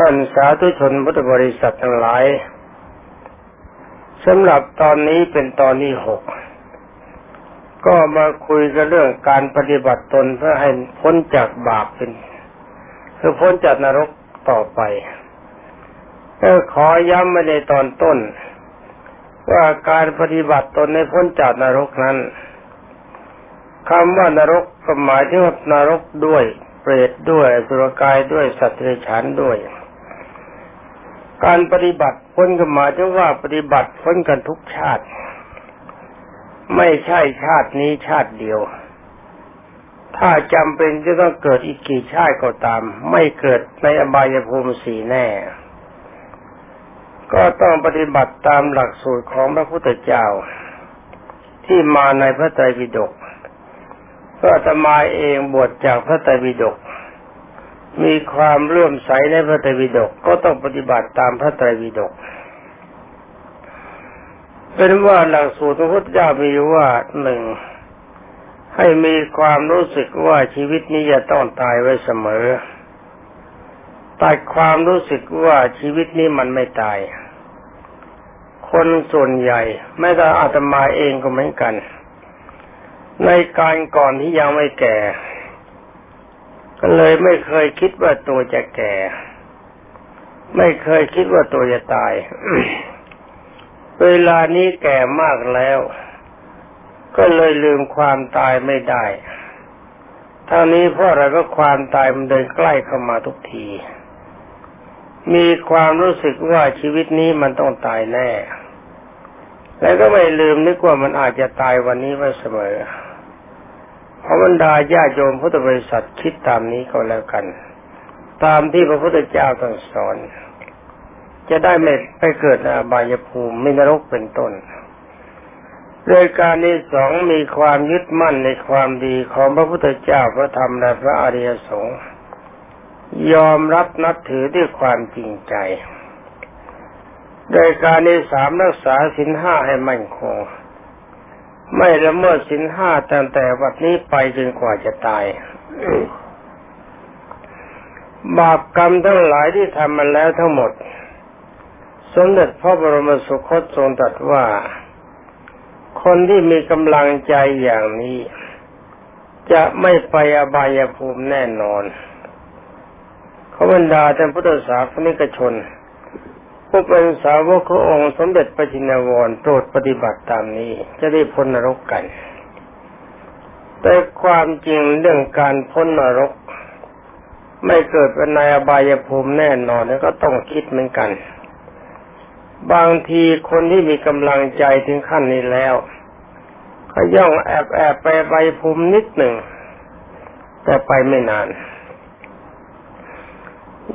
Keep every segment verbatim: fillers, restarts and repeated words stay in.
ท่านสาธุชนพุทธบริษัททั้งหลายสำหรับตอนนี้เป็นตอนที่หกก็มาคุยกันเรื่องการปฏิบัติตนเพื่อให้พ้นจากบาปเป็นคือพ้นจากนรกต่อไปก็ขอย้ำมาในตอนต้นว่าการปฏิบัติตนให้พ้นจากนรกนั้นคำว่านรกก็หมายถึงนรกด้วยเปรตด้วยอสุรกายด้วยสัตว์เดรัจฉานด้วยการปฏิบัติพ้นก็หมายถึงว่าปฏิบัติพ้นกันทุกชาติไม่ใช่ชาตินี้ชาติเดียวถ้าจำเป็นจะต้องเกิดอีกกี่ชาติก็ตามไม่เกิดในอบายภูมิสี่แน่ก็ต้องปฏิบัติตามหลักสูตรของพระพุทธเจ้าที่มาในพระไตรปิฎกพระอาตมาเองบวชจากพระไตรปิฎกมีความเลื่อมใสในพระไตรปิฎกก็ต้องปฏิบัติตามพระไตรปิฎกเป็นว่าหลักสูตรพระพุทธเจ้ามีว่าหนึ่งให้มีความรู้สึกว่าชีวิตนี้จะต้องตายไว้เสมอตัดความรู้สึกว่าชีวิตนี้มันไม่ตายคนส่วนใหญ่แม้แต่อาตมาเองก็เหมือนกันในการก่อนที่ยังไม่แก่ก็เลยไม่เคยคิดว่าตัวจะแก่ไม่เคยคิดว่าตัวจะตาย เวลานี้แก่มากแล้วก็เลยลืมความตายไม่ได้ทั้งนี้เพราะอะไรก็ความตายมันเดินใกล้เข้ามาทุกทีมีความรู้สึกว่าชีวิตนี้มันต้องตายแน่แล้วก็ไม่ลืมนึกว่ามันอาจจะตายวันนี้ไว้เสมอเพราะบรรดาญาโยมพุทธบริษัทคิดตามนี้ก็แล้วกันตามที่พระพุทธเจ้าตรัสสอนจะได้ไม่ไปเกิดในอบายภูมิมีนรกเป็นต้นโดยการที่สองมีความยึดมั่นในความดีของพระพุทธเจ้าพระธรรมและพระอริยสงฆ์ยอมรับนับถือด้วยความจริงใจโดยการที่สามรักษาศีลห้าให้มั่นคงไม่ละเมิดศีลห้าตั้งแต่วันนี้ไปจนกว่าจะตาย บาปกรรมทั้งหลายที่ทำมาแล้วทั้งหมดสมเด็จพระบรมสุคตทรงตรัสว่าคนที่มีกำลังใจอย่างนี้จะไม่ไปอบายภูมิแน่นอนขบันดาท่านพุทธศาสนิกชนผู้เป็นสาวกขององค์สมเด็จพระชินวรโปรดปฏิบัติตามนี้จะได้พ้นนรกกันแต่ความจริงเรื่องการพ้นนรกไม่เกิดเป็นในอบายภูมิแน่นอนแล้วก็ต้องคิดเหมือนกันบางทีคนที่มีกำลังใจถึงขั้นนี้แล้วก็ย่องแอบแอบไปใบภูมินิดหนึ่งแต่ไปไม่นาน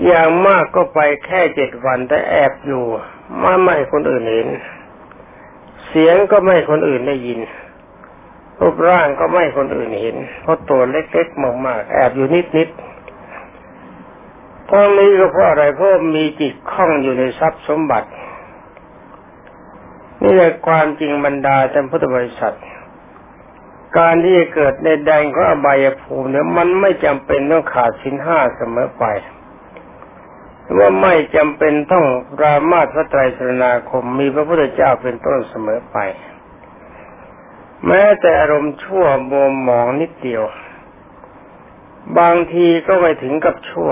อย่างมากก็ไปแค่เจ็ดวันแต่แอบอยู่ไม่ไม่คนอื่นเห็นเสียงก็ไม่คนอื่นได้ยินรูปร่างก็ไม่คนอื่นเห็นเพราะตัวเล็กๆมากๆแอบอยู่นิดๆทั้งนี้ก็เพราะอะไรเพราะมีจิตคล่องอยู่ในทรัพย์สมบัตินี่แหละความจริงบรรดาท่านพุทธบริษัทการที่จะเกิดในแดนของอบายภูมิเนี่ยมันไม่จำเป็นต้องขาดศีลห้าเสมอไปว่าไม่จำเป็นต้องรามาสพระไตรสรณาคมมีพระพุทธเจ้าเป็นต้นเสมอไปแม้แต่อารมณ์ชั่วมัวหมองนิดเดียวบางทีก็ไม่ถึงกับชั่ว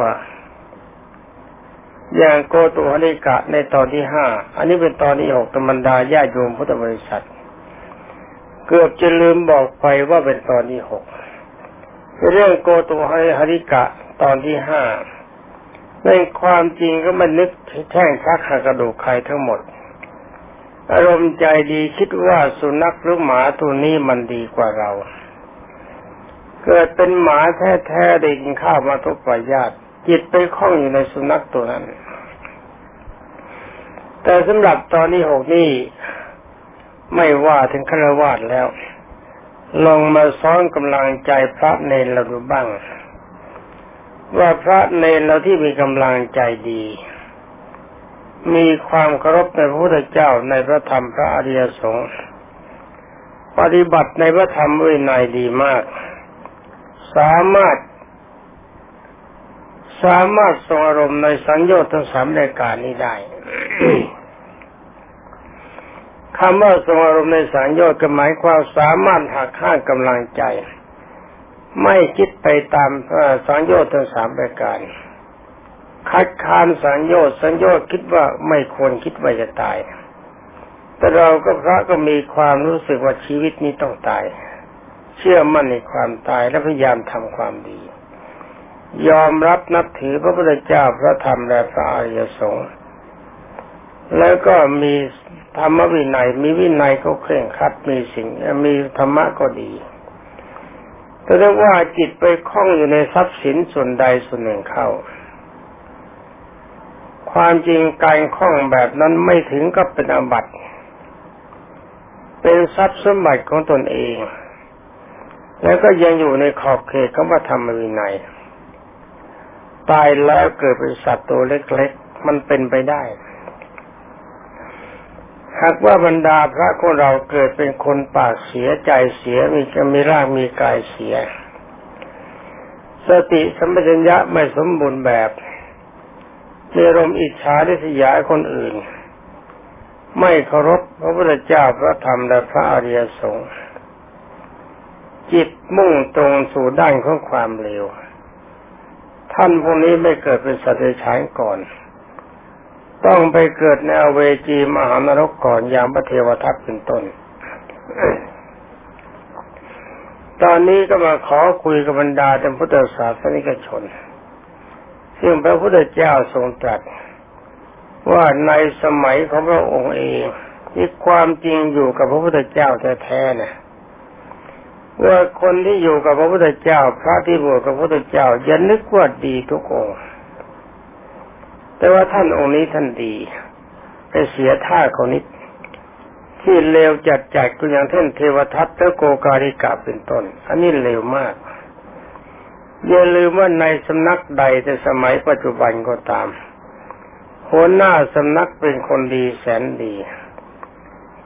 อย่างโกตุหลิกะในตอนที่ห้าอันนี้เป็นตอนที่หกธรรมดาญาโยมพุทธบริษัทเกือบจะลืมบอกไปว่าเป็นตอนที่หกเรื่องโกตุหลิกะตอนที่ห้าในความจริงก็มันนึกแช่งชักหักกระดูกใครทั้งหมดอารมณ์ใจดีคิดว่าสุนัขหรือหมาตัวนี้มันดีกว่าเราเกิดเป็นหมาแท้ๆได้กินข้าวมาทุกประยาตจิตไปคล้องอยู่ในสุนัขตัวนั้นแต่สำหรับตอนนี้หกนี่ไม่ว่าถึงฆราวาสแล้วลองมาซ้อนกำลังใจพระเนรเราดูบ้างว่าพระเนรเราที่มีกำลังใจดีมีความเคารพในพระพุทธเจ้าในพระธรรมพระอริยสงฆ์ปฏิบัติในพระธรรมวินัยดีมากสามารถ สามารถทรงอารมณ์ในสังโยชน์ทั้งสามรายการนี้ได้ คำว่าทรงอารมณ์ในสังโยชน์ก็หมายความสามารถหักข้างกำลังใจไม่คิดไปตามสังโยชน์ทั้งสามรายการคัดค้านสังโยชน์สังโยชน์คิดว่าไม่ควรคิดว่าจะตายแต่เราก็พระก็มีความรู้สึกว่าชีวิตนี้ต้องตายเชื่อมั่นในความตายและพยายามทำความดียอมรับนับถือพระพุทธเจ้าพระธรรมและพระอริยสงฆ์แล้วก็มีธรรมวินัยมีวินัยก็เคร่งครัดมีสิ่งมีธรรมะก็ดีแต่ถ้าว่าจิตไปคล้องอยู่ในทรัพย์สินส่วนใดส่วนหนึ่งเข้าความจริงการคล้องแบบนั้นไม่ถึงกับเป็นอาบัติเป็นทรัพย์สมบัติของตนเองแล้วก็ยังอยู่ในขอบเขตของพระธรรมวินัยตายแล้วเกิดเป็นสัตว์ตัวเล็กๆมันเป็นไปได้หากว่าบรรดาพระของเราเกิดเป็นคนปากเสียใจเสียมีกรรมมีร่างมีกายเสียสติสัมปชัญญะไม่สมบูรณ์แบบมีอารมณ์อิจฉาริษยาคนอื่นไม่เคารพพระพุทธเจ้าพระธรรมและพระอริยสงฆ์จิตมุ่งตรงสู่ด้านของความเลวท่านพวกนี้ไม่เกิดเป็นสัตว์เดรัจฉานก่อนต้องไปเกิดในอเวจีมหานรกก่อนอย่างพระเทวทัตเป็นต้นตอนนี้ก็มาขอคุยกับบรรดาท่านพุทธศาสนิกชนซึ่งพระพุทธเจ้าทรงตรัสว่าในสมัยของพระองค์เองที่ความจริงอยู่กับพระพุทธเจ้าแท้ๆนะว่าคนที่อยู่กับพระพุทธเจ้าพระที่บวชกับพระพุทธเจ้าอย่านึกว่าดีทุกองค์แต่ว่าท่านองค์นี้ท่านดีแต่เสียท่าเขานิดที่เลวจัดจัดก็อย่างเช่นเทวทัตและโกกาลิกาเป็นต้นอันนี้เลวมากอย่าลืมว่าในสำนักใดแต่สมัยปัจจุบันก็ตามหัวหน้าสำนักเป็นคนดีแสนดี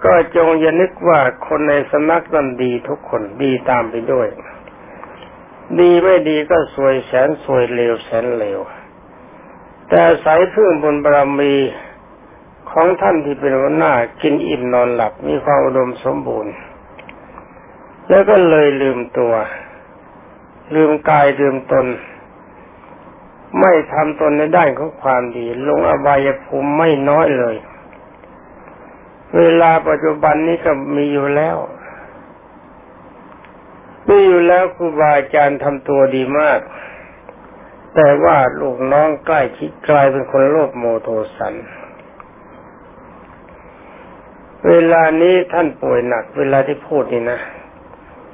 ก็จงอย่านึกว่าคนในสำนักนั้นดีทุกคนดีตามไปด้วยดีไม่ดีก็สวยแสนสวยเลวแสนเลวแต่สายพึ่งบุญบารมีของท่านที่เป็นหัวหน้ากินอิ่มนอนหลับมีความอุดมสมบูรณ์แล้วก็เลยลืมตัวลืมกายลืมตนไม่ทำตนในด้านของความดีลงอบายภูมิไม่น้อยเลยเวลาปัจจุบันนี้ก็มีอยู่แล้วมีอยู่แล้วครูบาอาจารย์ทำตัวดีมากแต่ว่าลูกน้องใกล้ชิดกลายเป็นคนโลภโมโทสันเวลานี้ท่านป่วยหนักเวลาที่พูดนี่นะ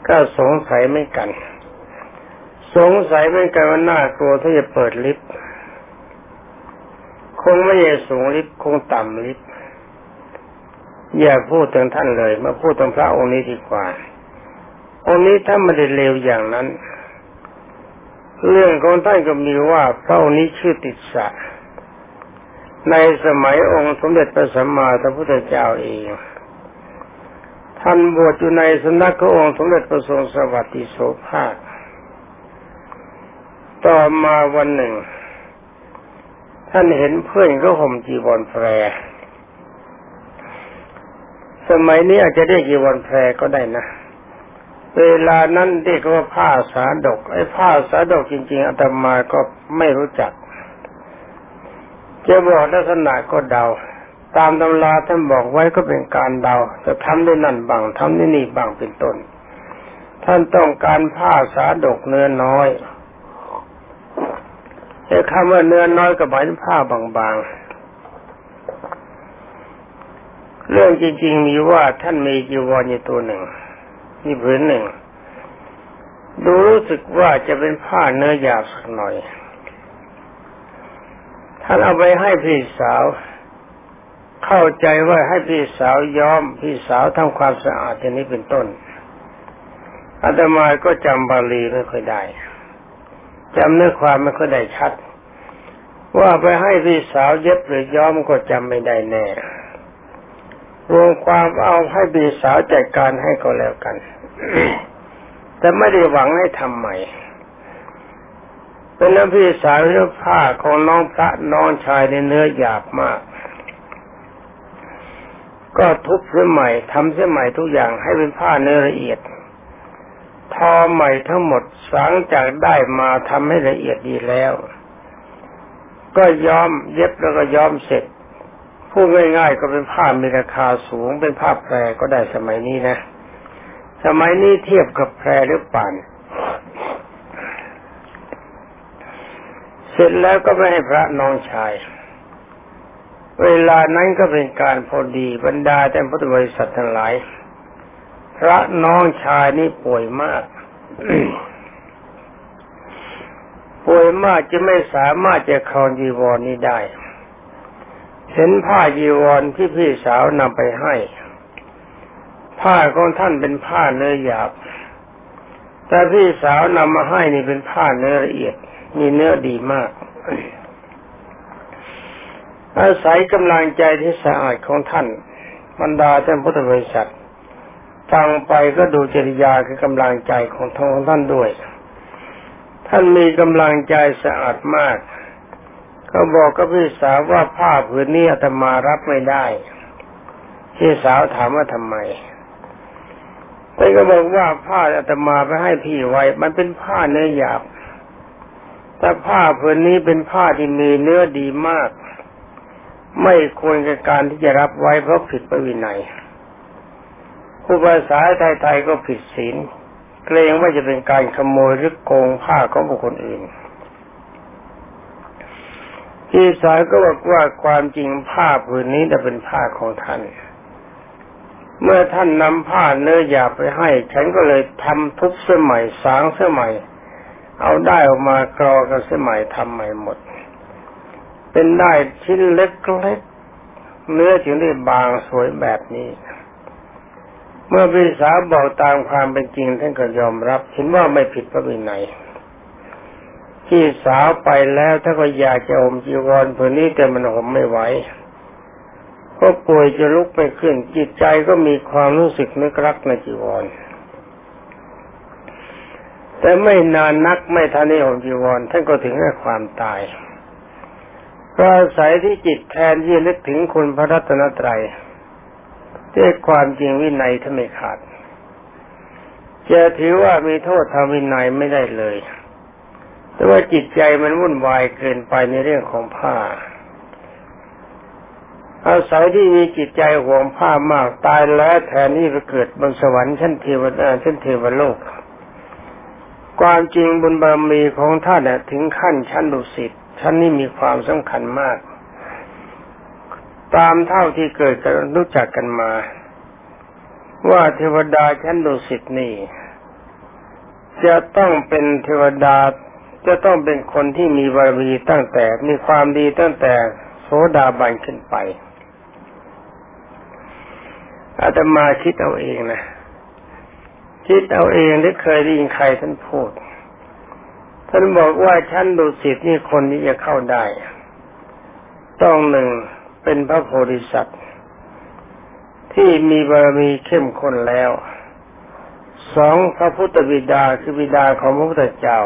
ก็สงสัยไม่กันสงสัยไม่กันว่าน่ากลัวถ้าจะเปิดลิฟต์คงไม่ใช่สูงลิฟต์คงต่ำลิฟต์อย่าพูดถึงท่านเลยมาพูดถึงพระองค์นี้ดีกว่าองค์นี้ท่านไม่ได้เลวอย่างนั้นเรื่องของท่านก็มีว่าพระองค์นี้ชื่อติสสะในสมัยองค์สมเด็จพระสัมมาสัมพุทธเจ้าเองท่านบวชอยู่ในสำนักขององค์สมเด็จพระทรงสวัสดิโสภาคต่อมาวันหนึ่งท่านเห็นเพื่อนก็ห่มจีวรแพรสมัยนี้อาจจะเรียกจีวรแพรก็ได้นะเวลานั้นเรียกว่าผ้าสาดกไอ้ผ้าสาดกจริงๆอาตมาก็ไม่รู้จักจะบอกลักษณะก็เดาตามตำราท่านบอกไว้ก็เป็นการเดาจะทำได้นั่นบางทำได้นี่บางเป็นต้นท่านต้องการผ้าสาดกเนื้อน้อยไอ้คำว่าเนื้อน้อยก็หมายถึงผ้าบางๆเรื่องจริงๆมีว่าท่านมีจีวรอยู่ตัวหนึ่งมีผืนหนึ่งดูรู้สึกว่าจะเป็นผ้าเนื้อหยาบสักหน่อยท่านเอาไปให้พี่สาวเข้าใจว่าให้พี่สาวย้อมพี่สาวทำความสะอาดอย่างนี้เป็นต้นอาตมาก็จำบาลีไม่ค่อยได้จำเนื้อความไม่ค่อยได้ชัดว่าไปให้พี่สาวเย็บหรือย้อมก็จำไม่ได้แน่รวมความเอาให้พี่สาวจัดการให้ก็แล้วกันแต่ไม่ได้หวังให้ทำใหม่ เป็นน้ำพี่สาวเรื่องผ้าของน้องพระน้องชายในเนื้อหยาบมากก็ทุบเส้นใหม่ทำเส้นใหม่ทุกอย่างให้เป็นผ้าเนื้อละเอียดทอใหม่ทั้งหมดสังจากได้มาทำให้ละเอียดดีแล้วก็ย้อมเย็บแล้วก็ย้อมเสร็จพูดง่ายๆก็เป็นผ้ามีราคาสูงเป็นผ้าแพรก็ได้สมัยนี้นะสมัยนี้เทียบกับแพรหรือป่านเสร็จแล้วก็ไม่ให้พระน้องชายเวลานั้นก็เป็นการพอดีบรรดาแต่พุทธบริษัททั้งหลายพระน้องชายนี่ป่วยมาก ป่วยมากจะไม่สามารถจะครองจีวร น, นี้ได้เห็นผ้าจีวรที่พี่สาวนำไปให้ผ้าของท่านเป็นผ้าเนื้อหยาบแต่พี่สาวนำมาให้นี่เป็นผ้าเนื้อละเอียดมีเนื้อดีมากอาศัยกำลังใจที่สะอาดของท่านบรรดาท่านพุทธบริษัทฟังไปก็ดูจริยาคือกำลังใจของท่านท่านด้วยท่านมีกำลังใจสะอาดมากก็บอกกับพี่สาวว่าผ้าผืนนี้อาตมารับไม่ได้พี่สาวถามว่าทำไมท่านก็บอกว่าผ้าอาตมาไปให้พี่ไว้มันเป็นผ้าเนื้อหยาบแต่ผ้าผืนนี้เป็นผ้าที่มีเนื้อดีมากไม่ควรกับการที่จะรับไว้เพราะผิดพระวินัยผู้ภาษาไทยๆก็ผิดศีลเกรงว่าจะเป็นการขโมยหรือโกงผ้าของบุคคลอื่นที่สายก็บอกว่าความจริงผ้าผืนนี้จะเป็นผ้าของท่านเมื่อท่านนำผ้าเนื้อหยาบไปให้ฉันก็เลยทำทุบเสื้อใหม่สางเสื้อใหม่เอาได้ออกมากรอกับเสื้อใหม่ทำใหม่หมดเป็นได้ชิ้นเล็กๆเนื้อถึงได้บางสวยแบบนี้เมื่อพี่สาวบอกตามความเป็นจริงท่านก็ยอมรับเห็นว่าไม่ผิดพระวินัยพี่สาวไปแล้วท่านก็อยากจะอมจีวรผืนนี้แต่มันอมไม่ไหวเพราะป่วยจะลุกไม่ขึ้นจิตใจก็มีความรู้สึกนึกรักในจีวรแต่ไม่นานนักไม่ทันได้อมจีวรท่านก็ถึงแก่ความตายก็อาศัยที่จิตแทนที่นึกถึงคุณพระรัตนตรัยด้วยความจริงวินัยท่านไม่ขาดจะถือว่ามีโทษทางวินัยไม่ได้เลยแต่ว่าจิตใจมันวุ่นวายเกินไปในเรื่องของผ้าอาศัยที่มีจิตใจหวงผ้ามากตายแล้วแทนที่จะเกิดบนสวรรค์ชั้นเทวดาชั้นเทวโลกความจริงบุญบารมีของท่านถึงขั้นชั้นดุสิตชั้นนี้มีความสำคัญมากตามเท่าที่เกิดกันรู้จักกันมาว่าเทวดาชั้นดุสิตนี่จะต้องเป็นเทวดาจะต้องเป็นคนที่มีบารมีตั้งแต่มีความดีตั้งแต่โสดาบันขึ้นไปอาตมาคิดเอาเองนะคิดเอาเองได้เคยได้ยินใครท่านพูดท่านบอกว่าชั้นดุสิตนี่คนที่จะเข้าได้ต้องหนึ่งเป็นพระโพธิสัตว์ที่มีบารมีเข้มข้นแล้วสองพระพุทธบิดาคือบิดาของพระพุทธเจ้า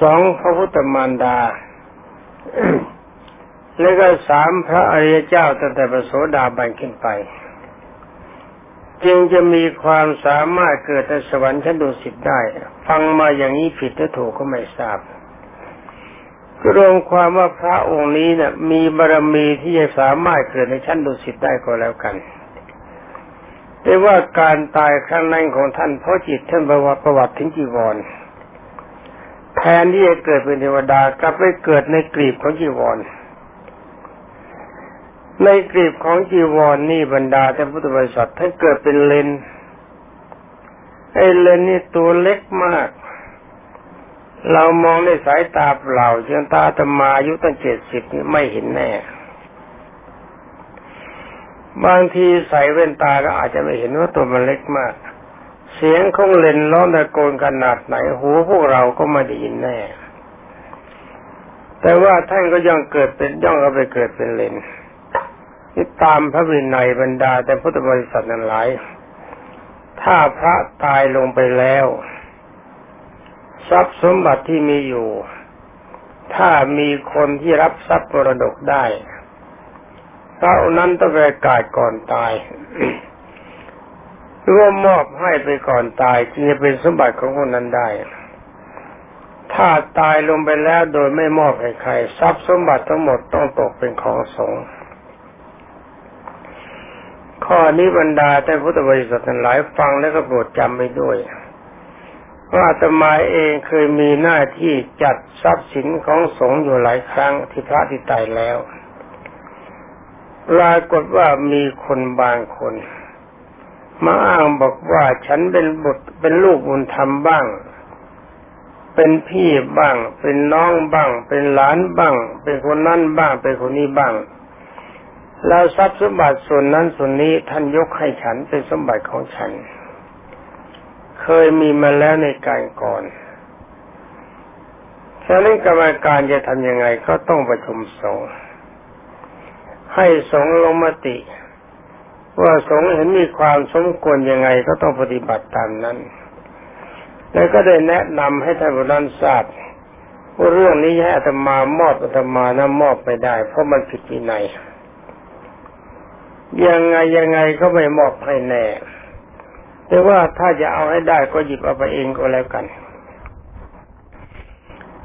สองพระพุทธมารดา และก็สามพระอริยเจ้าตั้งแต่พระโสดาบันขึ้นไปจึงจะมีความสามารถเกิดในสวรรค์ชั้นดุสิตได้ฟังมาอย่างนี้ผิดหรือถูกก็ไม่ทราบก็รวมความว่าพระองค์นี้นะมีบารมีที่จะสามารถเกิดในชั้นดุสิตได้ก็แล้วกันแต่ว่าการตายครั้งนั้นของท่านเพราะจิตท่านประวัติประวัติถึงจีวรแทนที่จะเกิดเป็นเทวดากลับไปเกิดในกลีบของจีวรในกลีบของจีวร น, นี่บรรดาท่านพุทธบริษัทท่านเกิดเป็นเลนไอ้เลนนี่ตัวเล็กมากเรามองด้วยสายตาเปล่าเชิงตาตมาอายุตั้งเจ็ดสิบนี่ไม่เห็นแน่บางทีใส่แว่นตาก็อาจจะไม่เห็นว่าตัวมันเล็กมากเสียงของเลนร้องตะโกนขนาดไหนหูพวกเราก็ไม่ได้ยินแน่แต่ว่าท่านก็ย่องเกิดเป็นย่องก็ไปเกิดเป็นเลนที่ตามพระวินัยบรรดาแต่พุทธบริษัทนั้นหลายถ้าพระตายลงไปแล้ว ทรัพย์สมบัติที่มีอยู่ถ้ามีคนที่รับทรัพย์มรดกได้เท่านั้นต้องประกาศก่อนตายหรือว่ามอบให้ไปก่อนตายจึงจะเป็นสมบัติของคนนั้นได้ถ้าตายลงไปแล้วโดยไม่มอบให้ใครทรัพย์สมบัติทั้งหมดต้องตกเป็นของสงฆ์ข้อนี้บรรดาท่านพุทธบริษัทหลายฟังแล้วก็โปรดจำไว้ด้วยว่าอาตมาเองเคยมีหน้าที่จัดทรัพย์สินของสงฆ์อยู่หลายครั้งที่พระที่ตายแล้วปรากฏว่ามีคนบางคนมาอ้างบอกว่าฉันเป็นบุตรเป็นลูกบุญธรรมบ้างเป็นพี่บ้างเป็นน้องบ้างเป็นหลานบ้างเป็นคนนั้นบ้างเป็นคนนี้บ้างแล้วทรัพย์สมบัติส่วนนั้นส่วนนี้ท่านยกให้ฉันเป็นสมบัติของฉันเคยมีมาแล้วในการก่อนฉะนั้นกรรมการจะทำยังไงก็ต้องประชุมสงฆ์ให้สงฆ์ลงมติว่าสงฆ์เห็นมีความสมควรยังไงก็ต้องปฏิบัติตามนั้นแล้วก็ได้แนะนำให้ท่านผู้นั้นทราบว่าเรื่องนี้ให้อาตมามอบอาตมานะมอบไม่ได้เพราะมันผิดวินัยยังไงยังไงก็ไม่มอบให้แน่แต่ว่าถ้าจะเอาให้ได้ก็หยิบเอาไปเองก็แล้วกัน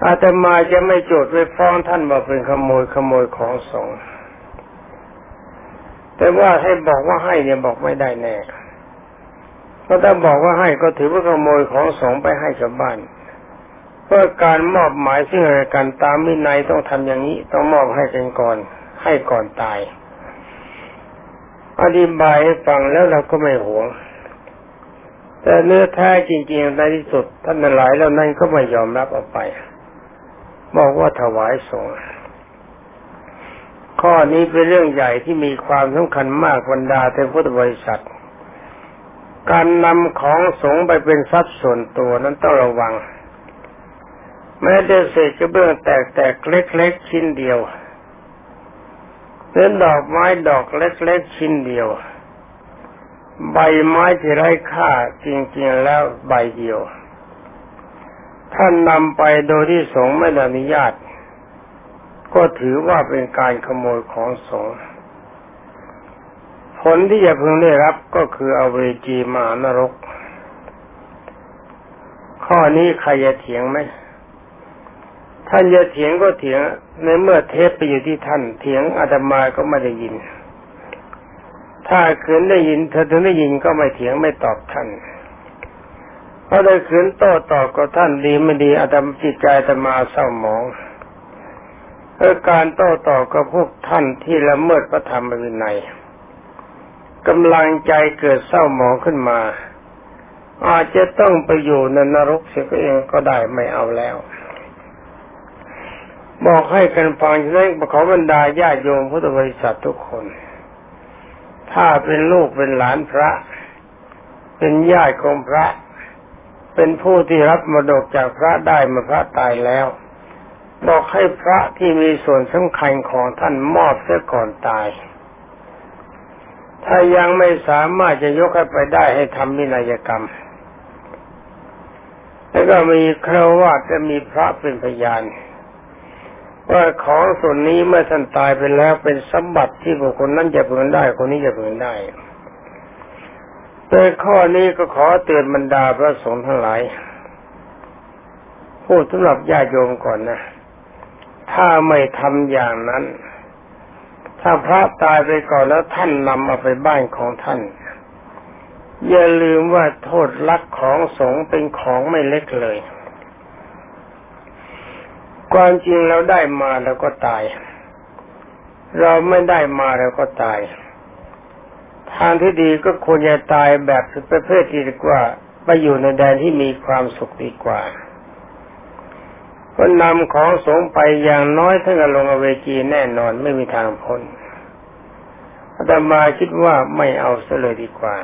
อาตมาจะไม่โจทย์ไปฟ้องท่านว่าเป็นขโมยขโมยของสงฆ์แต่ว่าให้บอกว่าให้เนี่ยบอกไม่ได้แน่เพราะถ้าบอกว่าให้ก็ถือว่าขโมยของสงฆ์ไปให้ชาวบ้านเพราะการมอบหมายซึ่งกันตามวินัยต้องทำอย่างนี้ต้องมอบให้กันก่อนให้ก่อนตายอธิบายให้ฟังแล้วเราก็ไม่หวงแต่เนื้อแท้จริงๆในที่สุดท่านหลายเหล่านั้นก็ไม่ยอมรับเอาไปบอกว่าถวายสงฆ์ข้อนี้เป็นเรื่องใหญ่ที่มีความสำคัญมากบรรดาท่านพุทธบริษัทการนำของสงฆ์ไปเป็นทรัพย์ส่วนตัวนั้นต้องระวังแม้แต่เศษกระเบื้องแตกๆเล็กๆชิ้นเดียวหรือดอกไม้ดอกเล็กๆชิ้นเดียวใบไม้ที่ไร้ค่าจริงๆแล้วใบเดียวท่านนำไปโดยที่สงฆ์ไม่อนุญาตก็ถือว่าเป็นการขโมยของสงฆ์ผลที่จะพึงได้รับก็คืออเวจีมหานรกข้อนี้ใครจะเถียงไหมท่านจะเถียงก็เถียงในเมื่อเทปไปอยู่ที่ท่านเถียงอาตมาก็ไม่ได้ยินถ้าขืนได้ยินเธอถึงได้ยินก็ไม่เถียงไม่ตอบท่านเพราะได้ขืนโต้ตอบกับท่านดีไม่ดีอาตมาจิตใจอาตมาเศร้าหมองเออการโต้ตอบกับพวกท่านที่ละเมิดพระธรรมวินัยกำลังใจเกิดเศร้าหมองขึ้นมาอาจจะต้องไปอยู่ในนรกเสียเองก็ได้ไม่เอาแล้วบอกให้กันฟังเรื่องขอบรรดาญาโยมพุทธบริษัททุกคนถ้าเป็นลูกเป็นหลานพระเป็นญาติของพระเป็นผู้ที่รับมรดกจากพระได้เมื่อพระตายแล้วบอกให้พระที่มีส่วนสำคัญของท่านมอบเสียก่อนตายถ้ายังไม่สามารถจะยกให้ไปได้ให้ทำวินัยกรรมแล้วก็มีคราวาสจะมีพระเป็นพยานว่าของส่วนนี้เมื่อท่านตายไปแล้วเป็นสมบัติที่บุคคลนั้นจะพึงได้คนนี้จะพึงได้แต่ข้อนี้ก็ขอเตือนบรรดาพระสงฆ์ทั้งหลายพูดสำหรับญาติโยมก่อนนะถ้าไม่ทำอย่างนั้นถ้าพระตายไปก่อนแล้วท่านนำเอาไปบ้านของท่านอย่าลืมว่าโทษลักของสงฆ์เป็นของไม่เล็กเลยความจริงเราได้มาแล้วก็ตายเราไม่ได้มาแล้วก็ตายทางที่ดีก็ควรจะตายแบบประเภทที่ดีกว่าไปอยู่ในแดนที่มีความสุขดีกว่าก็นำของสงฆ์ไปอย่างน้อยถ้าลงอเวจีแน่นอนไม่มีทางพ้นอาตมาคิดว่าไม่เอาซะเลยดีกว่า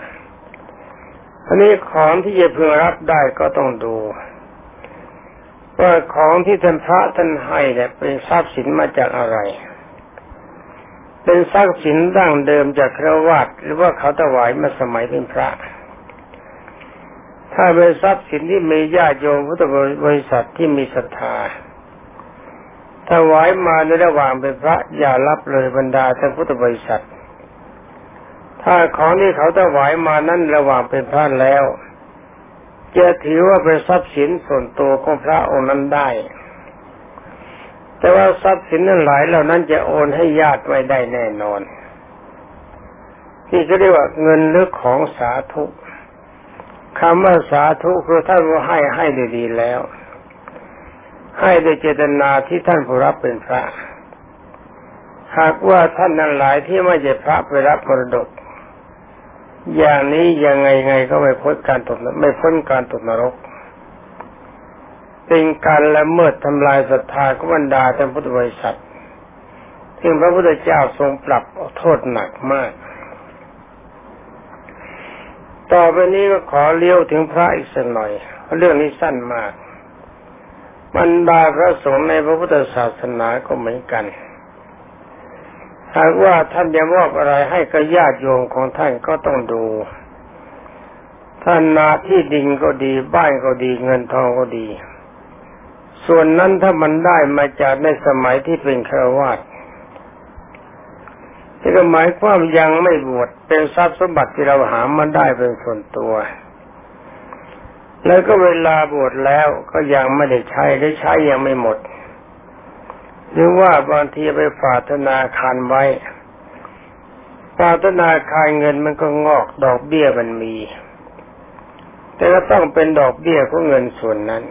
อันนี้ของที่จะพึงรับได้ก็ต้องดูว่าของที่ท่านพระท่านให้เนี่ยเป็นทรัพย์สินมาจากอะไรเป็นทรัพย์สินดั้งเดิมจากคฤหัสถ์หรือว่าเขาถวายมาสมัยเป็นพระ ถ้าเป็นทรัพย์สินที่มีญาติโยมพุทธบริษัทที่มีศรัทธาถวายมาในระหว่างเป็นพระอย่ารับเลยบรรดาท่านพุทธบริษัทถ้าของที่เขาถวายมานั้นระหว่างเป็นพระแล้วจะถือว่าเป็นทรัพย์สินส่วนตัวของพระองค์นั้นได้แต่ว่าทรัพย์สินนั้นหลายเหล่านั้นจะโอนให้ญาติไม่ได้แน่นอนที่เรียกว่าเงินหรือของสาธุคำว่าสาธุคือท่านว่าให้ให้ดีๆแล้วให้โดยเจตนาที่ท่านผู้รับเป็นพระหากว่าท่านนั้นหลายที่ไม่ใช่พระไปรับมรดกอย่างนี้ยังไงไงก็ไม่พ้นการตกไม่พ้นการตกนรกเป็นการละเมิดทำลายศรัทธาของบรรดาท่านพุทธบริษัทซึ่งพระพุทธเจ้าทรงปรับโทษหนักมากต่อไปนี้ก็ขอเลี้ยวถึงพระอีกสักหน่อยเรื่องนี้สั้นมากบรรดาพระสงฆ์ในพระพุทธศาสนาก็เหมือนกันหากว่าท่านจะมอบอะไรให้กับญาติโยมของท่านก็ต้องดูท่านนาที่ดินก็ดีบ้านก็ดีเงินทองก็ดีส่วนนั้นถ้ามันได้มาจากในสมัยที่เป็นฆราวาสที่หมายความยังไม่บวชเป็นทรัพย์สมบัติที่เราหามาได้เป็นส่วนตัวแล้วก็เวลาบวชแล้วก็ยังไม่ได้ใช้ได้ใช้ยังไม่หมดหรือว่าบางทีไปฝากธนาคารไว้ฝากธนาคารเงินมันก็งอกดอกเบี้ยมันมีแต่ก็ต้องเป็นดอกเบี้ยของเงินส่วนนั้น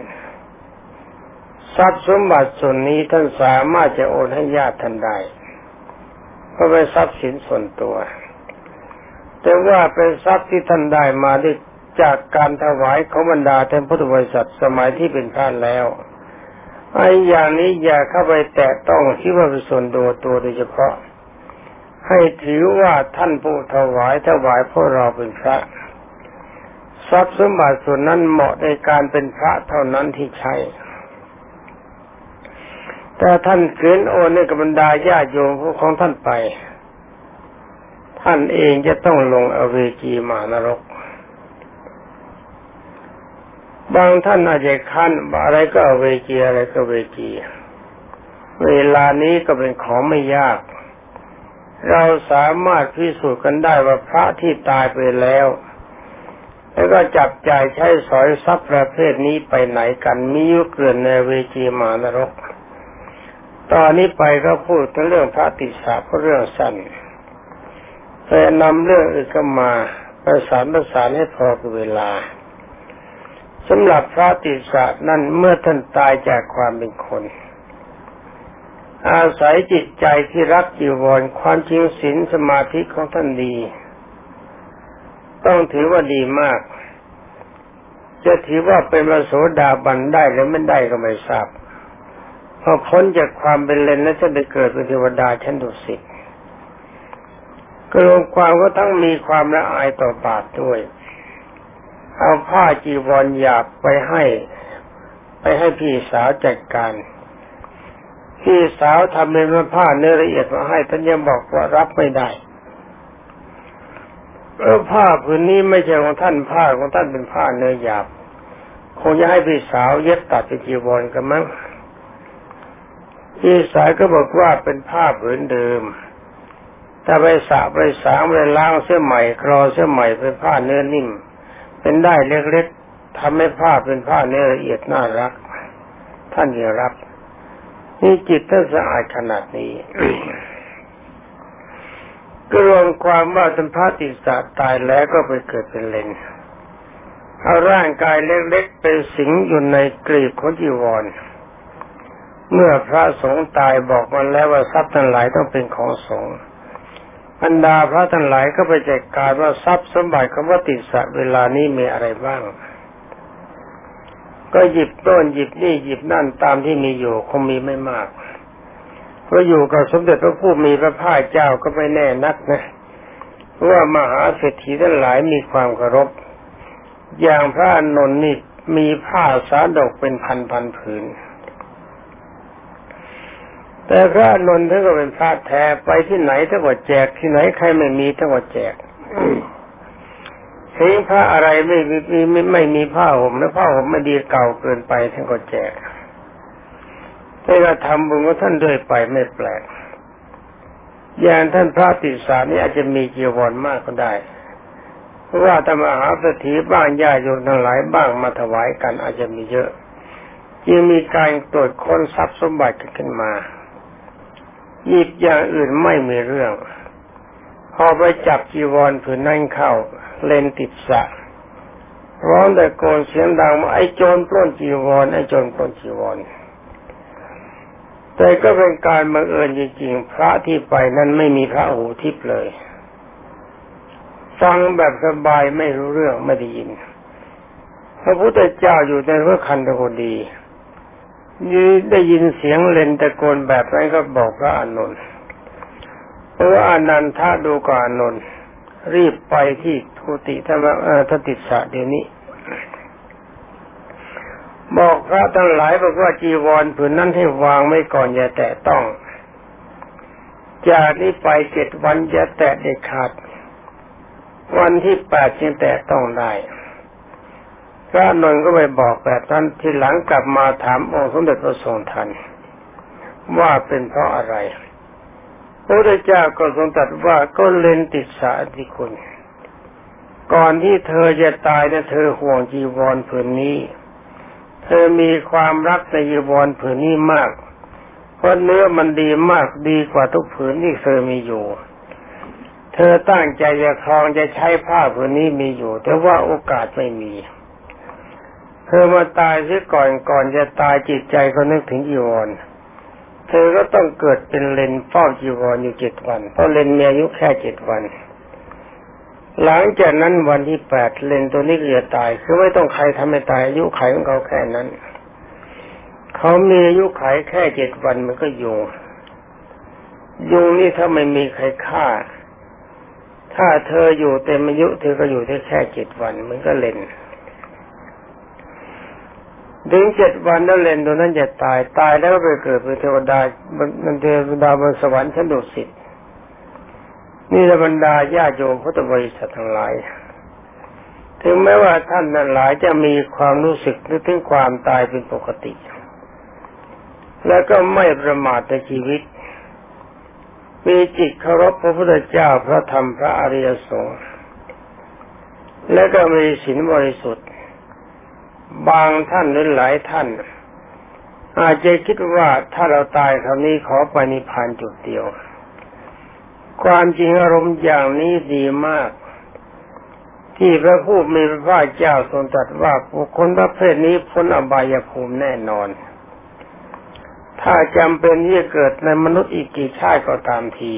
ทรัพย์สมบัติส่วนนี้ท่านสามารถจะโอนให้ญาติท่านได้เพราะเป็นทรัพย์สินส่วนตัวแต่ว่าเป็นทรัพย์ที่ท่านได้มาได้จากการถวายของบรรดาท่านพุทธบริษัทสมัยที่เป็นท่านแล้วไอ้อย่างนี้อย่าเข้าไปแตะต้องคิดว่าเป็นส่วนตัวตัวโดยเฉพาะให้ถือว่าท่านผู้ถวายถวายพวกเราเป็นพระทรัพย์สมบัติส่วนนั้นเหมาะในการเป็นพระเท่านั้นที่ใช้แต่ท่านเกินโอนให้กับบรรดาญาติโยมของท่านไปท่านเองจะต้องลงอเวจีมหานรกบางท่านอาจจะคันอะไรก็เวจีอะไรก็เวจีเวลานี้ก็เป็นของไม่ยากเราสามารถพิสูจน์กันได้ว่าพระที่ตายไปแล้วแล้วก็จับจ่ายใช้สอยทรัพย์ประเภทนี้ไปไหนกันมีอยู่เกลื่อนในเวจีมหานรกตอนนี้ไปก็พูดถึงเรื่องพระติสาเพราะเรื่องสั้นแต่นำเรื่องอื่นก็มาประสานประสานให้พอกับเวลาสำหรับพระติสานั้นเมื่อท่านตายจากความเป็นคนอาศัยจิตใจที่รักจีวรความจริงศีลสมาธิของท่านดีต้องถือว่าดีมากจะถือว่าเป็นพระโสดาบันได้หรือไม่ได้ก็ไม่ทราบพอพ้นจากความเป็นเลนแล้วจะได้เกิดเป็นเทวดาชั้นดุสิตกระรวมความก็ทั้งมีความละอายต่อบาปด้วยเอาผ้าจีวรหยาบไปให้ไปให้พี่สาวจัดการพี่สาวทำเป็นผ้าเนื้อละเอียดมาให้ท่านยังบอกว่ารับไม่ได้เออผ้าผืนนี้ไม่ใช่ของท่านผ้าของท่านเป็นผ้าเนื้อหยาบคงจะให้พี่สาวเย็บตัดเป็นจีวรกันมั้งพี่สาวก็บอกว่าเป็นผ้าผืนเดิมถ้าไปสระไปสางไปล้างเสื้อใหม่คลอเสื้อใหม่เป็นผ้าเนื้อนิ่มเป็นได้เล็กๆทำให้ผ้าเป็นผ้าเนื้อละเอียดน่ารักท่านจะรับนี่จิตท่านสะอาดขนาดนี้ ก็รวมความว่าท่านพระติสาตายแล้วก็ไปเกิดเป็นเลนเอาร่างกายเล็กๆเป็นสิงอยู่ในกลีบของจีวรเมื่อพระสงฆ์ตายบอกมันแล้วว่าทรัพย์ทั้งหลายต้องเป็นของสงฆ์บรรดาพระทั้งหลายก็ไปจัดการว่าทรัพย์สมบัติของพระติสสะเวลานี้มีอะไรบ้างก็หยิบโน่นหยิบนี่หยิบนั่นตามที่มีอยู่คงมีไม่มากเพราะอยู่กับสมเด็จพระผู้มีพระภาคเจ้าก็ไม่แน่นักนะว่ามหาเศรษฐีทั้งหลายมีความเคารพอย่างพระอานนท์นี่มีผ้าสาดกเป็นพันพันผืนแต่พระอานนท์ท่านก็เป็นพระแท้ไปที่ไหนท่านก็แจกที่ไหนใครไม่มีท่านก็แจก ถึงผ้าอะไรไม่มีไม่ไม่มีผ้าห่มและผ้าห่มไม่ดีเก่าเกินไปท่านก็แจกแต่ก็ทำบุญของท่านด้วยไปไม่แปลกอย่างท่านพระติสานี่อาจจะมีจีวรมากก็ได้เพราะว่าธรรมหาเศรษฐีบ้างญาติโยมทั้งหลายบ้างมาถวายกันอาจจะมีเยอะจึงมีการตรวจค้นทรัพย์สมบัติขึ้นมาหยิบอย่างอื่นไม่มีเรื่องพอไปจับจีวรผืนนั่นเข้าเลนติดสะร้องแต่โกนเสียงดังว่าไอ้โจรปล้นจีวรไอ้โจรปล้นจีวรแต่ก็เป็นการบังเอิญจริงๆพระที่ไปนั้นไม่มีพระหูทิพย์เลยฟังแบบสบายไม่รู้เรื่องไม่ได้ยินพระพุทธเจ้าอยู่ในพระคันธกุฎีนี่ได้ยินเสียงเลนตะโกนแบบนั้นก็บอกพระอานนท์พระอนันทะดูก่อนอานนท์รีบไปที่กุฏิท่านเอ่อท่านติสสะเดี๋ยวนี้บอกพระทั้งหลายบอกว่าจีวรผืนนั้นให้วางไว้ก่อนอย่าแตะต้องจากนี้ไปเจ็ดวันอย่าแตะเด็ดขาดวันที่แปดจึงแตะต้องได้พระอานนท์ก็ไปบอกแบบนั้นทีหลังกลับมาถามองค์สมเด็จพระทรงทันว่าเป็นเพราะอะไรพระพุทธเจ้าก็ทรงตรัสว่าก็เลนติสาธิคุณก่อนที่เธอจะตายนะเธอห่วงจีวรผืนนี้เธอมีความรักในจีวรผืนนี้มากเพราะเนื้อมันดีมากดีกว่าทุกผืนที่เธอมีอยู่เธอตั้งใจจะครองจะใช้ผ้าผืนนี้มีอยู่แต่ว่าโอกาสไม่มีเธอมาตายซะก่อนก่อนจะตายจิตใจก็นึกถึงจีวรเธอก็ต้องเกิดเป็นเลนเฝ้าจีวรอยู่เจ็ดวันเพราะเลนมีอายุแค่เจ็ดวันหลังจากนั้นวันที่แปดเลนตัวนี้ก็จะตายคือไม่ต้องใครทำให้ตายอายุไขของเขาแค่นั้นเขามีอายุไขแค่เจ็ดวันมันก็ยุงยุงนี่ถ้าไม่มีใครฆ่าถ้าเธออยู่เต็มอายุเธอก็อยู่ได้แค่เจ็ดวันมันก็เลนถึงเจ็ดวันแล้วเลนตัวนั้นจะตายตายแล้วก็ไปเกิดเป็นเทวดามันเทวดาบนสวรรค์ชั้นดุสิตนี่ละบรรดาญาโยมพุทธบริษัททั้งหลายถึงแม้ว่าท่านทั้งหลายจะมีความรู้สึกนึกถึงความตายเป็นปกติแล้วก็ไม่ประมาทในชีวิตมีจิตเคารพพระพุทธเจ้าพระธรรมพระอริยสงฆ์และก็มีศีลบริสุทธิ์บางท่านหรือหลายท่านอาจจะคิดว่าถ้าเราตายคราวนี้ขอไปนิพพานจุดเดียวความจริงอารมณ์อย่างนี้ดีมากที่พระผู้มีพระภาคเจ้าทรงตรัสว่าบุคคลประเภทนี้พ้นอบายภูมิแน่นอนถ้าจำเป็นที่จะเกิดในมนุษย์อีกกี่ชาติก็ตามที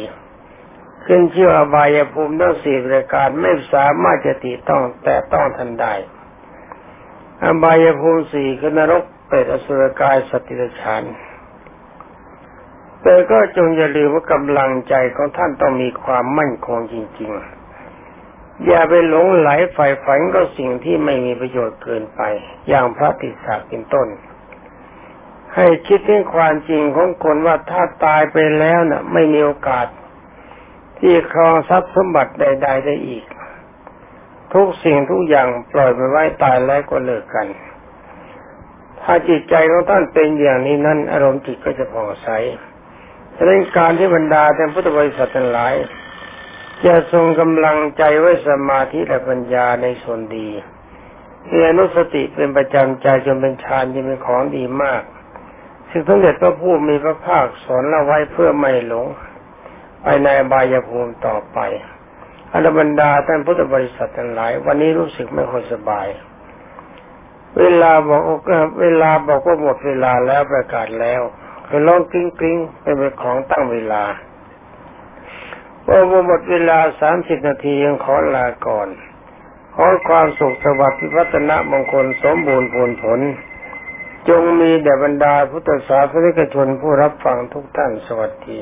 ขึ้นชื่ออบายภูมิทั้งสี่ประการไม่สามารถจะติต้องแต่ต้องทันได้อบายภูมิสี่คือนรกเปรตอสุรกายสัตว์เดรัจฉานแต่ก็จงอย่าลืมว่ากำลังใจของท่านต้องมีความมั่นคงจริงๆอย่าไปหลงไหลใฝ่ฝันกับสิ่งที่ไม่มีประโยชน์เกินไปอย่างพระติสสะเป็นต้นให้คิดถึงความจริงของคนว่าถ้าตายไปแล้วน่ะไม่มีโอกาสที่ครองทรัพย์สมบัติใดๆได้อีกทุกสิ่งทุกอย่างปล่อยไปไว้ตายแล้วก็เลิกกันถ้าจิตใจของท่านเป็นอย่างนี้นั้นอารมณ์จิตก็จะผ่องใสฉะนั้นการที่บรรดาท่านพุทธบริษัททั้งหลายจะทรงกำลังใจไว้สมาธิและปัญญาในส่วนดีมีอนุสติเป็นประจำใจจนเป็นฌานที่เป็นของดีมากซึ่งสมเด็จพระผู้มีพระภาคสอนเราไว้เพื่อไม่หลงไปในอบายภูมิต่อไปอรบรรดาท่านพุทธบริษัททั้งหลายวันนี้รู้สึกไม่ค่อยสบายเวลาบอกเวลาบอกว่าหมดเวลาแล้วประกาศแล้วคือร้องกริ๊งกริ๊งเป็นของตั้งเวลาว่าหมดเวลาสามสิบนาทียังขอลาก่อนขอความสุขสวัสดิ์พิพัฒนมงคลสมบูรณ์ผลผลจงมีแด่บรรดาพุทธศาสนิกชนผู้รับฟังทุกท่านสวัสดี